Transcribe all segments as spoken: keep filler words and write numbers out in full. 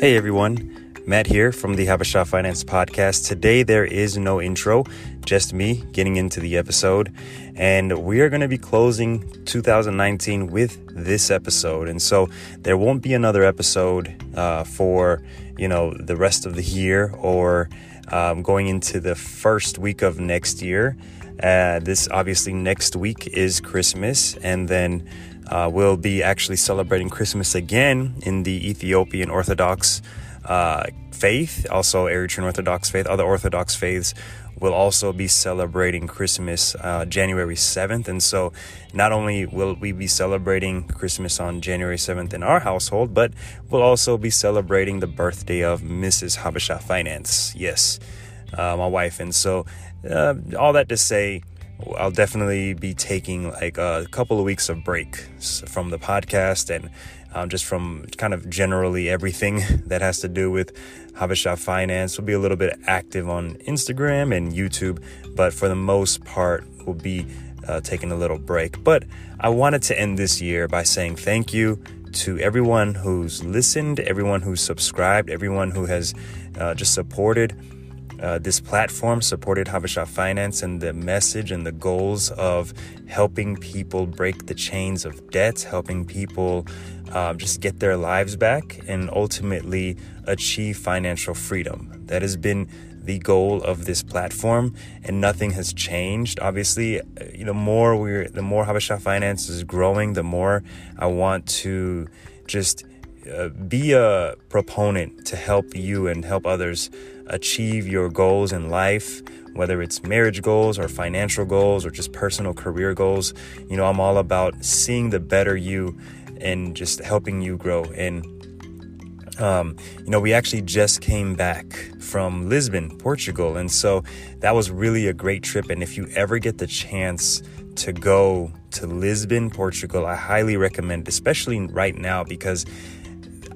Hey everyone, Matt here from the Habesha Finance Podcast. Today there is no intro, just me getting into the episode, and we are going to be closing two thousand nineteen with this episode, and so there won't be another episode uh, for you know the rest of the year or um, going into the first week of next year. Uh, this obviously next week is Christmas, and then uh, we'll be actually celebrating Christmas again in the Ethiopian Orthodox uh, faith, also Eritrean Orthodox faith. Other Orthodox faiths will also be celebrating Christmas uh, January seventh, and so not only will we be celebrating Christmas on January seventh in our household, but we'll also be celebrating the birthday of Missus Habesha Finance. Yes. Uh, my wife. And so uh, all that to say, I'll definitely be taking like a couple of weeks of break from the podcast and um, just from kind of generally everything that has to do with Habesha Finance. We'll be a little bit active on Instagram and YouTube, but for the most part, we'll be uh, taking a little break. But I wanted to end this year by saying thank you to everyone who's listened, everyone who's subscribed, everyone who has uh, just supported Uh, this platform, supported Habesha Finance and the message and the goals of helping people break the chains of debt, helping people uh, just get their lives back and ultimately achieve financial freedom. That has been the goal of this platform, and nothing has changed. Obviously, you know, more we're the more Habesha Finance is growing, the more I want to just Uh, be a proponent to help you and help others achieve your goals in life, whether it's marriage goals or financial goals or just personal career goals. You know, I'm all about seeing the better you and just helping you grow. And, um, you know, we actually just came back from Lisbon, Portugal. And so that was really a great trip. And if you ever get the chance to go to Lisbon, Portugal, I highly recommend, especially right now, because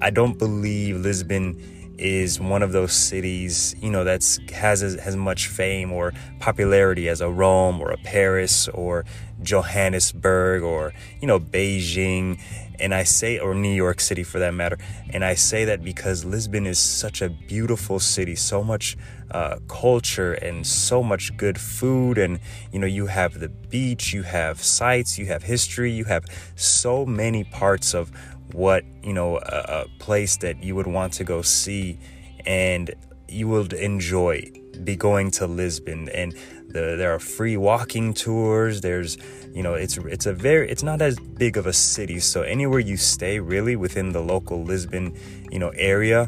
I don't believe Lisbon is one of those cities, you know, that's has as, as much fame or popularity as a Rome or a Paris or Johannesburg or, you know, Beijing. And I say, or New York City for that matter. And I say that because Lisbon is such a beautiful city, so much uh, culture and so much good food. And, you know, you have the beach, you have sights, you have history, you have so many parts of what, you know, a, a place that you would want to go see, and you will enjoy be going to Lisbon. And the, there are free walking tours. There's, you know, it's, it's a very, it's not as big of a city. So anywhere you stay really within the local Lisbon, you know, area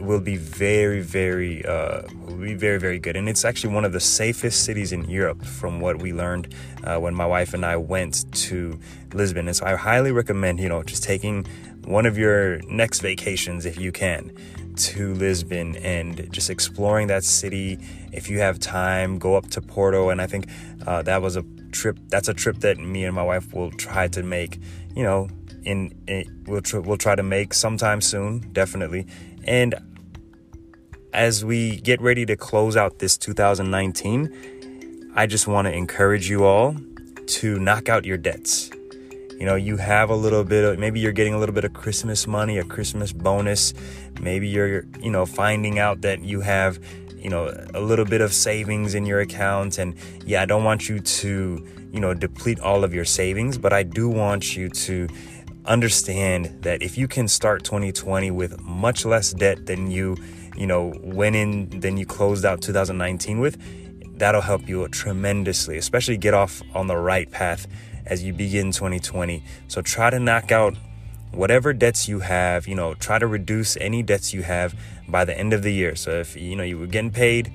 will be very, very, uh, will be very, very good. And it's actually one of the safest cities in Europe from what we learned uh, when my wife and I went to Lisbon. And so I highly recommend, you know, just taking one of your next vacations, if you can, to Lisbon and just exploring that city. If you have time, go up to Porto. And I think uh, that was a trip. That's a trip that me and my wife will try to make, you know, in, in we'll, tr- we'll try to make sometime soon, definitely. And as we get ready to close out this two thousand nineteen, I just want to encourage you all to knock out your debts. You know, you have a little bit of, maybe you're getting a little bit of Christmas money, a Christmas bonus. Maybe you're, you know, finding out that you have, you know, a little bit of savings in your account. And yeah, I don't want you to, you know, deplete all of your savings, but I do want you to understand that if you can start twenty twenty with much less debt than you, you know, went in, than you closed out two thousand nineteen with, that'll help you tremendously, especially get off on the right path as you begin twenty twenty. So try to knock out whatever debts you have, you know, try to reduce any debts you have by the end of the year. So if, you know, you were getting paid,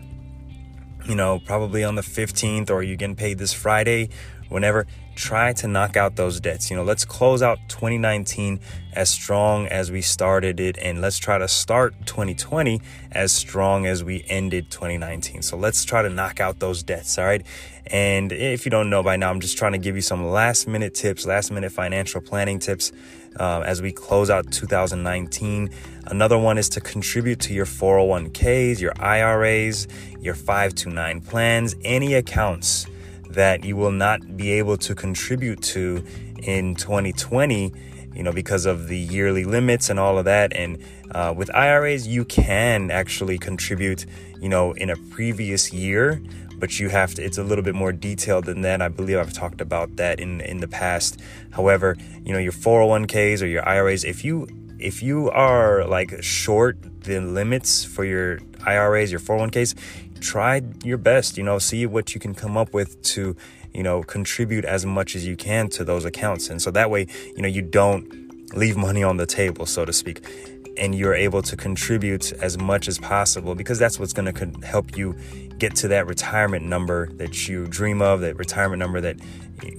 you know, probably on the fifteenth, or you're getting paid this Friday, whenever, try to knock out those debts. You know, let's close out twenty nineteen as strong as we started it, and let's try to start twenty twenty as strong as we ended twenty nineteen. So let's try to knock out those debts, all right? And if you don't know by now, I'm just trying to give you some last minute tips, last minute financial planning tips uh, as we close out two thousand nineteen. Another one is to contribute to your four oh one k's, your I R As, your five two nine plans, any accounts that you will not be able to contribute to in twenty twenty, you know, because of the yearly limits and all of that. And uh, with I R As, you can actually contribute, you know, in a previous year, but you have to, it's a little bit more detailed than that. I believe I've talked about that in, in the past. However, you know, your four oh one k's or your I R As, if you If you are like short the limits for your I R As, your four oh one k's, try your best, you know, see what you can come up with to, you know, contribute as much as you can to those accounts. And so that way, you know, you don't leave money on the table, so to speak, and you're able to contribute as much as possible, because that's what's going to help you get to that retirement number that you dream of, that retirement number that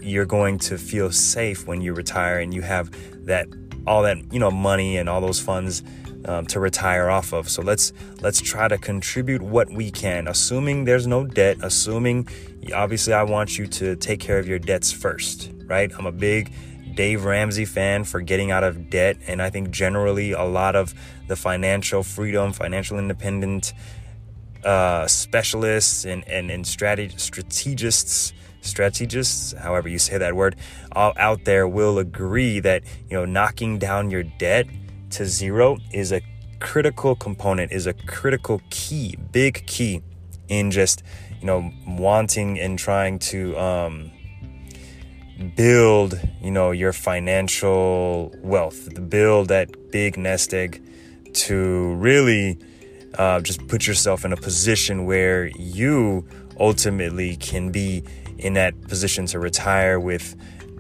you're going to feel safe when you retire and you have that all that, you know, money and all those funds um, to retire off of. So let's let's try to contribute what we can, assuming there's no debt, assuming obviously I want you to take care of your debts first, right? I'm a big Dave Ramsey fan for getting out of debt. And I think generally a lot of the financial freedom, financial independent uh, specialists and, and, and strateg- strategists strategists, however you say that word, all out there will agree that, you know, knocking down your debt to zero is a critical component, is a critical key, big key in just, you know, wanting and trying to um, build, you know, your financial wealth, build that big nest egg to really uh, just put yourself in a position where you ultimately can be in that position to retire with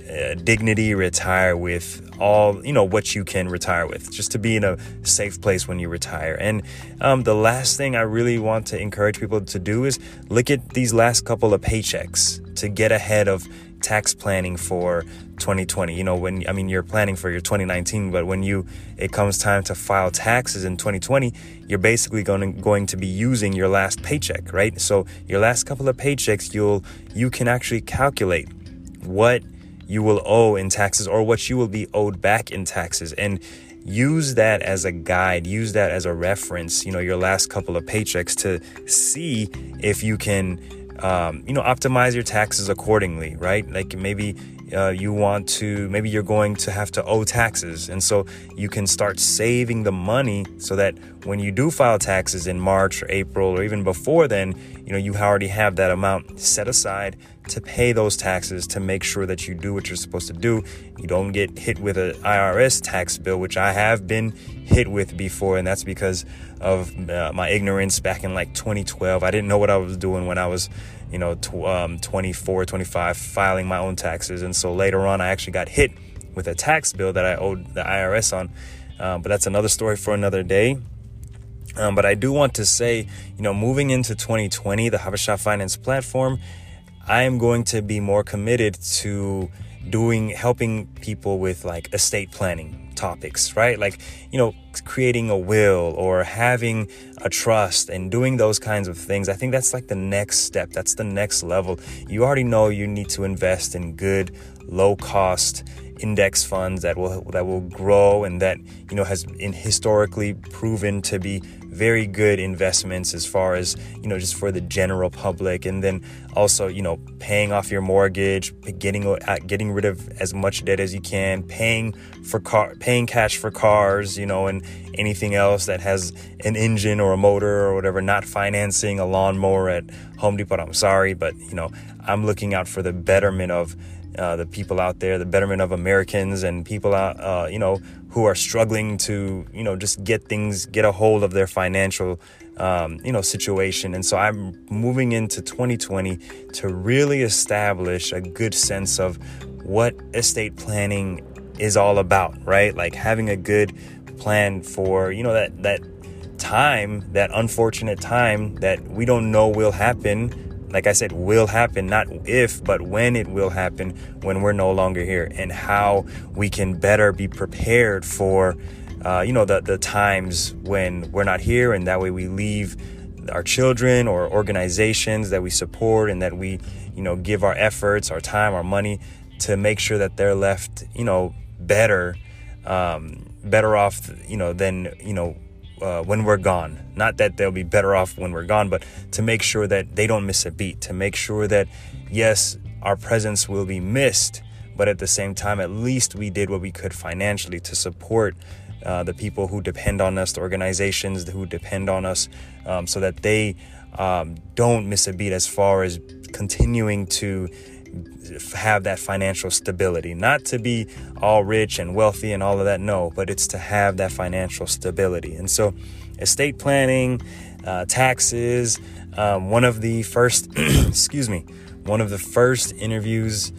uh, dignity, retire with all, you know, what you can retire with, just to be in a safe place when you retire. And um, the last thing I really want to encourage people to do is look at these last couple of paychecks to get ahead of tax planning for twenty twenty. You know, when, I mean, you're planning for your twenty nineteen, but when you, it comes time to file taxes in twenty twenty, you're basically going to, going to be using your last paycheck, right? So your last couple of paychecks, you'll, you can actually calculate what you will owe in taxes or what you will be owed back in taxes, and use that as a guide, use that as a reference, you know, your last couple of paychecks, to see if you can Um, you know, optimize your taxes accordingly, right? Like maybe uh, you want to, maybe you're going to have to owe taxes. And so you can start saving the money so that when you do file taxes in March or April, or even before then, you know, you already have that amount set aside to pay those taxes, to make sure that you do what you're supposed to do. You don't get hit with an I R S tax bill, which I have been hit with before. And that's because of uh, my ignorance back in like twenty twelve. I didn't know what I was doing when I was, you know, tw- um, twenty-four, twenty-five, filing my own taxes. And so later on, I actually got hit with a tax bill that I owed the I R S on. Uh, but that's another story for another day. Um, but I do want to say, you know, moving into twenty twenty, the Habesha Finance platform, I am going to be more committed to doing, helping people with like estate planning topics, right? Like, you know, creating a will or having a trust and doing those kinds of things. I think that's like the next step. That's the next level. You already know you need to invest in good, low cost index funds that will, that will grow and that, you know, has in historically proven to be very good investments as far as, you know, just for the general public. And then also, you know, paying off your mortgage, getting, getting rid of as much debt as you can, paying for car, paying cash for cars, you know, and anything else that has an engine or a motor or whatever, not financing a lawnmower at Home Depot. I'm sorry, but you know, I'm looking out for the betterment of Uh, the people out there, the betterment of Americans and people out, uh, you know, who are struggling to, you know, just get things, get a hold of their financial, um, you know, situation. And so I'm moving into twenty twenty to really establish a good sense of what estate planning is all about, right? Like having a good plan for, you know, that, that time, that unfortunate time that we don't know will happen. Like I said, will happen, not if, but when it will happen, when we're no longer here, and how we can better be prepared for, uh, you know, the, the times when we're not here. And that way we leave our children or organizations that we support and that we, you know, give our efforts, our time, our money to make sure that they're left, you know, better, um, better off, you know, than, you know, Uh, when we're gone. Not that they'll be better off when we're gone, but to make sure that they don't miss a beat, to make sure that, yes, our presence will be missed. But at the same time, at least we did what we could financially to support uh, the people who depend on us, the organizations who depend on us, um, so that they um, don't miss a beat as far as continuing to have that financial stability. Not to be all rich and wealthy and all of that, no, but it's to have that financial stability. And so estate planning, uh, taxes, um, one of the first, excuse me, one of the first interviews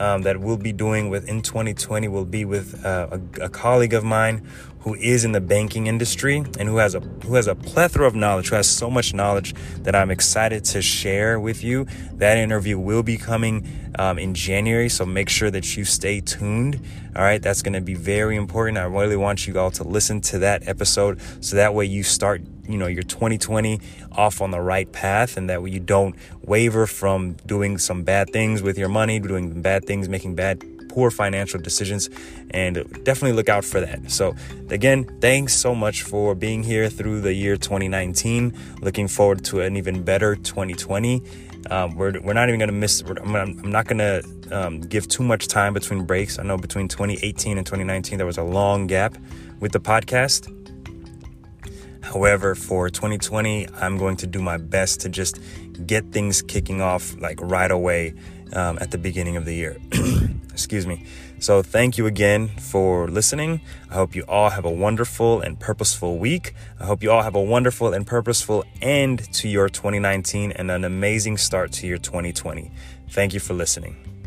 Um, that we'll be doing with in twenty twenty will be with uh, a, a colleague of mine who is in the banking industry and who has a who has a plethora of knowledge, who has so much knowledge that I'm excited to share with you. That interview will be coming um, in January, so make sure that you stay tuned. All right, that's going to be very important. I really want you all to listen to that episode so that way you start, you know, your twenty twenty off on the right path, and that way you don't waver from doing some bad things with your money, doing bad things, making bad, poor financial decisions, and definitely look out for that. So again, thanks so much for being here through the year twenty nineteen. Looking forward to an even better twenty twenty. Um, we're, we're not even going to miss, I'm, I'm not going to um, give too much time between breaks. I know between twenty eighteen and twenty nineteen, there was a long gap with the podcast. However, for twenty twenty, I'm going to do my best to just get things kicking off like right away um, at the beginning of the year. Excuse me. So thank you again for listening. I hope you all have a wonderful and purposeful week. I hope you all have a wonderful and purposeful end to your twenty nineteen and an amazing start to your twenty twenty. Thank you for listening.